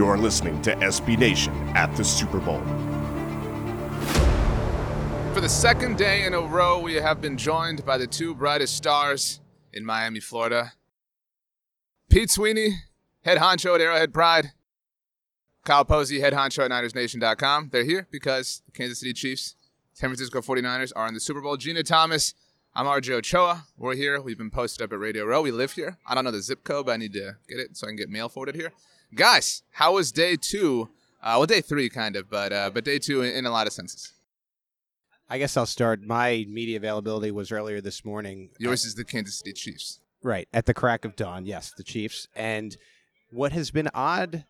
You're listening to SB Nation at the Super Bowl. For the second day in a row, we have been joined by the two brightest stars in Miami, Florida. Pete Sweeney, head honcho at Arrowhead Pride. Kyle Posey, head honcho at NinersNation.com. They're here because the Kansas City Chiefs, San Francisco 49ers are in the Super Bowl. Gina Thomas, I'm RJ Ochoa. We're here. We've been posted up at Radio Row. We live here. I don't know the zip code, but I need to get it so I can get mail forwarded here. Guys, how was day two? Well, day three, kind of, but day two in a lot of senses. I guess I'll start. My media availability was earlier this morning. Yours is the Kansas City Chiefs. Right. At the crack of dawn, yes, the Chiefs. And what has been odd,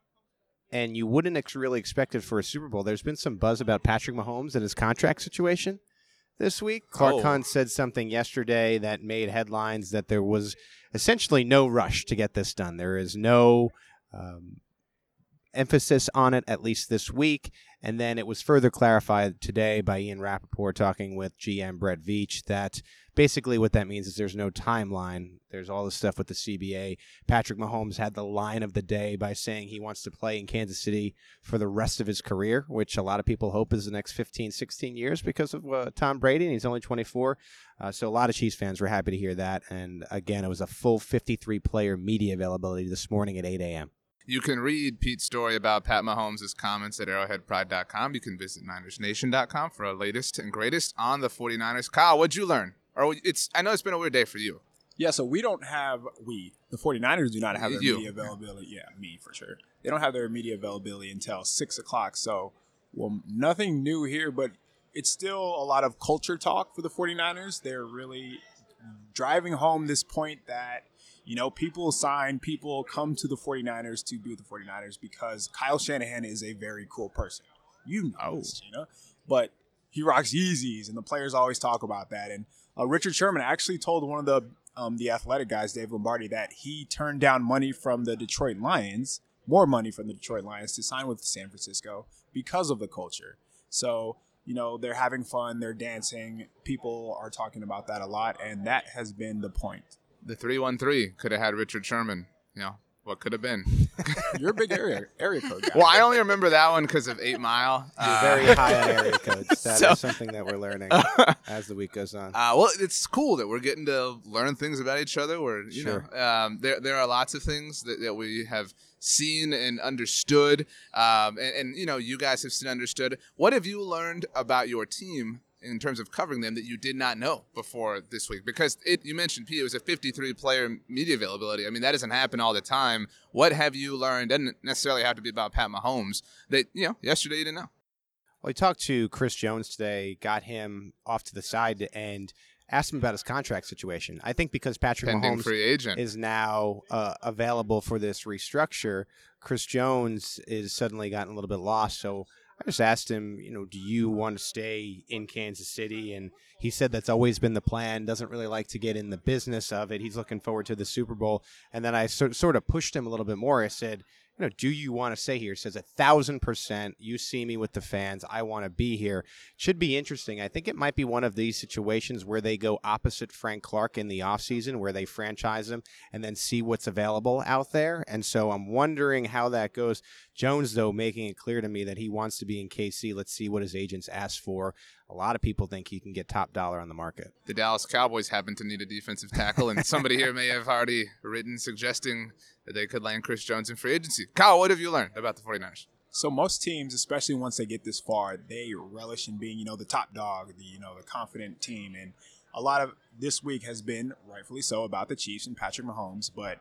and you wouldn't really expect it for a Super Bowl, there's been some buzz about Patrick Mahomes and his contract situation this week. Clark Hunt said something yesterday that made headlines that there was essentially no rush to get this done. There is no emphasis on it, at least this week. And then it was further clarified today by Ian Rappaport talking with GM Brett Veach that basically what that means is there's no timeline. There's all this stuff with the CBA. Patrick Mahomes had the line of the day by saying he wants to play in Kansas City for the rest of his career, which a lot of people hope is the next 15, 16 years because of Tom Brady, and he's only 24. So a lot of Chiefs fans were happy to hear that. And again, it was a full 53-player media availability this morning at 8 a.m. You can read Pete's story about Pat Mahomes' comments at arrowheadpride.com. You can visit NinersNation.com for our latest and greatest on the 49ers. Kyle, what'd you learn? I know it's been a weird day for you. Yeah, so the 49ers do not have their media availability. Yeah, me for sure. They don't have their media availability until 6 o'clock. So, well, nothing new here, but it's still a lot of culture talk for the 49ers. They're really driving home this point that, you know, people come to the 49ers to be with the 49ers because Kyle Shanahan is a very cool person. You know this, Gina. But he rocks Yeezys, and the players always talk about that. And Richard Sherman actually told one of the athletic guys, Dave Lombardi, that he turned down money from the Detroit Lions, more money from the Detroit Lions, to sign with San Francisco because of the culture. So, you know, they're having fun, they're dancing. People are talking about that a lot, and that has been the point. The 313 could have had Richard Sherman. You know, what could have been? You're a big area code guy. Well, I only remember that one because of 8 Mile. You're very high on area codes. That is something that we're learning as the week goes on. Well, it's cool that we're getting to learn things about each other. There are lots of things that we have seen and understood. And, you know, you guys have seen and understood. What have you learned about your team in terms of covering them that you did not know before this week? Because you mentioned, Pete, it was a 53-player media availability. I mean, that doesn't happen all the time. What have you learned? Doesn't necessarily have to be about Pat Mahomes that, you know, yesterday you didn't know. Well, I talked to Chris Jones today, got him off to the side and asked him about his contract situation. I think because Patrick Mahomes free agent is now available for this restructure, Chris Jones is suddenly gotten a little bit lost. So I just asked him, you know, do you want to stay in Kansas City? And he said that's always been the plan, doesn't really like to get in the business of it. He's looking forward to the Super Bowl. And then I sort of pushed him a little bit more. I said, you know, do you want to stay here? He says 1,000%. You see me with the fans. I want to be here. Should be interesting. I think it might be one of these situations where they go opposite Frank Clark in the offseason, where they franchise him and then see what's available out there. And so I'm wondering how that goes. Jones, though, making it clear to me that he wants to be in KC. Let's see what his agents ask for. A lot of people think he can get top dollar on the market. The Dallas Cowboys happen to need a defensive tackle, and somebody here may have already written suggesting that they could land Chris Jones in free agency. Kyle, what have you learned about the 49ers? So most teams, especially once they get this far, they relish in being, you know, the top dog, the confident team. And a lot of this week has been, rightfully so, about the Chiefs and Patrick Mahomes, but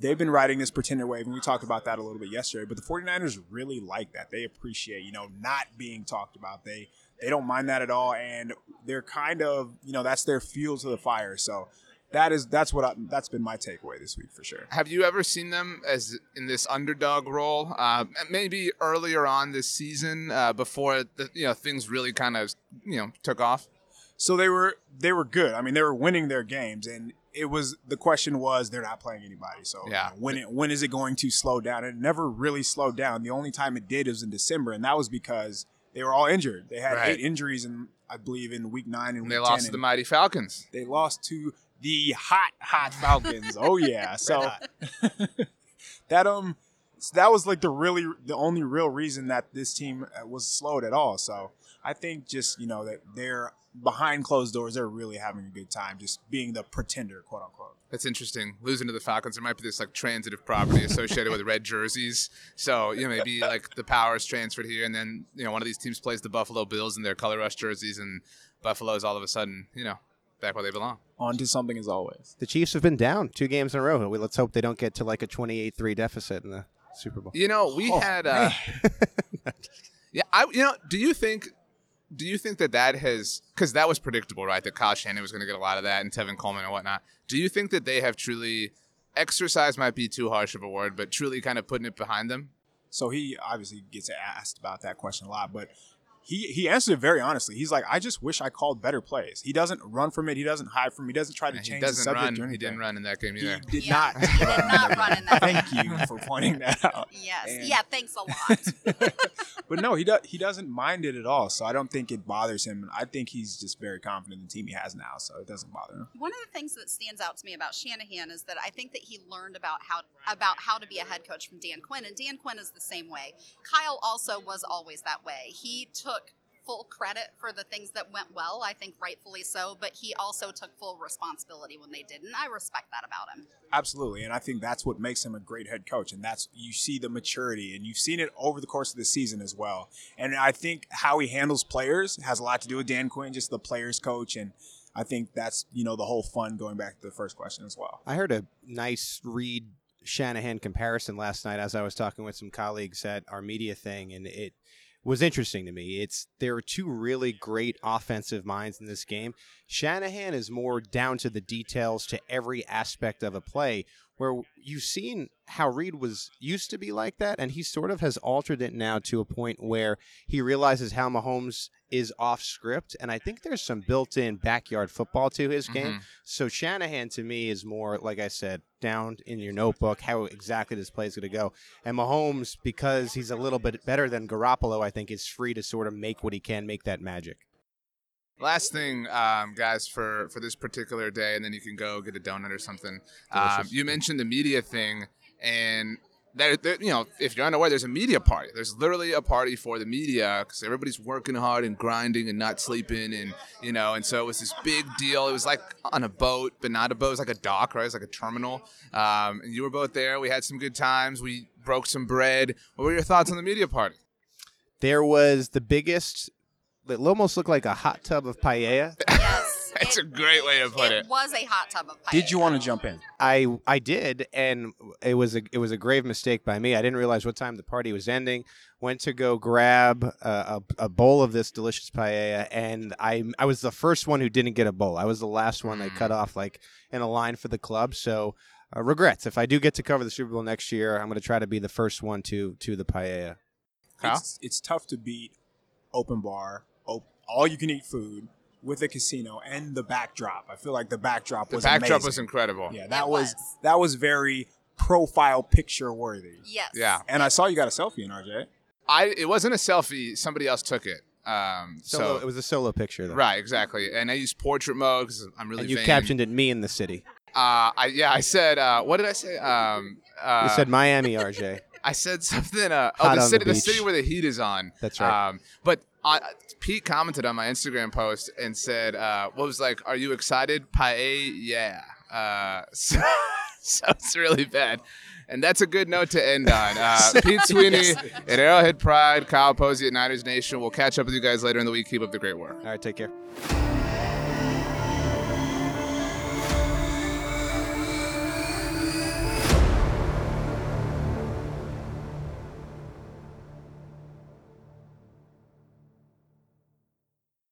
they've been riding this pretender wave, and we talked about that a little bit yesterday, but the 49ers really like that. They appreciate, you know, not being talked about. They don't mind that at all, and they're kind of, you know, that's their fuel to the fire. So that's been my takeaway this week for sure. Have you ever seen them as in this underdog role? Maybe earlier on this season, before things really kind of took off. So they were good. I mean, they were winning their games, and the question was they're not playing anybody. So yeah, when is it going to slow down? It never really slowed down. The only time it did was in December, and that was because they were all injured. They had 8 injuries, in week 9 and week 10. They lost to the mighty Falcons. They lost to the hot Falcons. Oh, yeah. So that that was like the only real reason that this team was slowed at all. So I think just, you know, that they're behind closed doors, they're really having a good time just being the pretender, quote unquote. That's interesting. Losing to the Falcons, there might be this like transitive property associated with red jerseys. So, you know, maybe like the power is transferred here, and then, you know, one of these teams plays the Buffalo Bills in their color rush jerseys, and Buffalo's all of a sudden, you know, back where they belong. On to something as always. The Chiefs have been down 2 games in a row. Let's hope they don't get to like a 28-3 deficit in the Super Bowl. You know, we had yeah, you know, do you think that has, because that was predictable, right? That Kyle Shanahan was going to get a lot of that, and Tevin Coleman and whatnot. Do you think that they have truly, exercise might be too harsh of a word, but truly kind of putting it behind them? So he obviously gets asked about that question a lot, but he answered it very honestly. He's like, I just wish I called better plays. He doesn't run from it. He doesn't hide from it. He doesn't try to change the subject or anything. He didn't run in that game either. He did not. He did not run in that game. Thank you for pointing that out. Yes. And yeah, thanks a lot. But no, he doesn't mind it at all, so I don't think it bothers him. I think he's just very confident in the team he has now, so it doesn't bother him. One of the things that stands out to me about Shanahan is that I think that he learned about how to be a head coach from Dan Quinn, and Dan Quinn is the same way. Kyle also was always that way. He took full credit for the things that went well, I think rightfully so, but he also took full responsibility when they didn't. I respect that about him. Absolutely, and I think that's what makes him a great head coach, and that's, you see the maturity, and you've seen it over the course of the season as well. And I think how he handles players has a lot to do with Dan Quinn, just the players coach, and I think that's, you know, the whole fun, going back to the first question as well. I heard a nice Reed Shanahan comparison last night as I was talking with some colleagues at our media thing, and it was interesting to me. There are 2 really great offensive minds in this game. Shanahan is more down to the details, to every aspect of a play, where you've seen how Reed was used to be like that, and he sort of has altered it now to a point where he realizes how Mahomes is off script, and I think there's some built-in backyard football to his game. So Shanahan, to me, is more, like I said, down in your notebook, how exactly this play is going to go. And Mahomes, because he's a little bit better than Garoppolo, I think is free to sort of make what he can, make that magic. Last thing, guys, for this particular day, and then you can go get a donut or something. You mentioned the media thing, and there, you know, if you're unaware, there's a media party. There's literally a party for the media because everybody's working hard and grinding and not sleeping, and you know, and so it was this big deal. It was like on a boat, but not a boat. It was like a dock, right? It was like a terminal. And you were both there. We had some good times. We broke some bread. What were your thoughts on the media party? There was the biggest. It almost looked like a hot tub of paella. Yes. That's a great way to put it. It was a hot tub of paella. Did you want to jump in? I did, and it was a grave mistake by me. I didn't realize what time the party was ending. Went to go grab a bowl of this delicious paella, and I was the first one who didn't get a bowl. I was the last one they cut off, like, in a line for the club, so... regrets. If I do get to cover the Super Bowl next year, I'm going to try to be the first one to the paella. It's tough to beat open bar, all-you-can-eat food with a casino and the backdrop. I feel like the backdrop was amazing. The backdrop was incredible. Yeah, that was very profile picture worthy. Yes. Yeah. And I saw you got a selfie in, RJ. It wasn't a selfie. Somebody else took it. It was a solo picture, though. Right, exactly. And I used portrait mode because I'm really vain. You captioned it, me in the city. I said, what did I say? You said Miami, RJ. I said something, the city where the heat is on. That's right. But Pete commented on my Instagram post and said, are you excited? Paella, yeah. So it's really bad. And that's a good note to end on. Pete Sweeney at Arrowhead Pride, Kyle Posey at Niners Nation. We'll catch up with you guys later in the week. Keep up the great work. All right, take care.